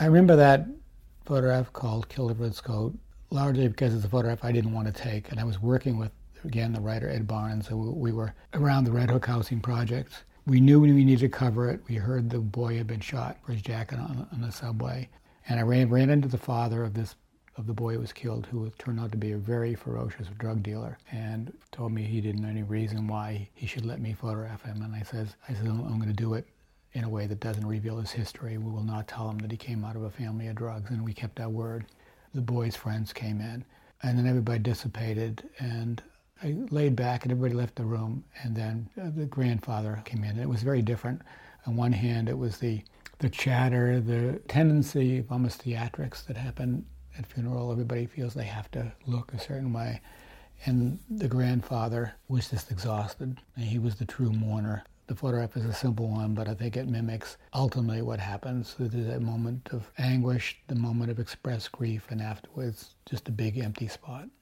I remember that photograph called Kill the Red Scout, largely because it's a photograph I didn't want to take. And I was working with, again, the writer Ed Barnes, and we were around the Red Hook housing project. We knew we needed to cover it. We heard the boy had been shot for his jacket on the subway. And I ran into the father of the boy who was killed, who turned out to be a very ferocious drug dealer, and told me he didn't know any reason why he should let me photograph him. And I said, I'm going to do it in a way that doesn't reveal his history. We will not tell him that he came out of a family of drugs, and we kept our word. The boy's friends came in, and then everybody dissipated, and I laid back, and everybody left the room, and then the grandfather came in, and it was very different. On one hand, it was the chatter, the tendency of almost theatrics that happened at funeral. Everybody feels they have to look a certain way. And the grandfather was just exhausted, and he was the true mourner. The photograph is a simple one, but I think it mimics ultimately what happens. There's a moment of anguish, the moment of expressed grief, and afterwards just a big empty spot.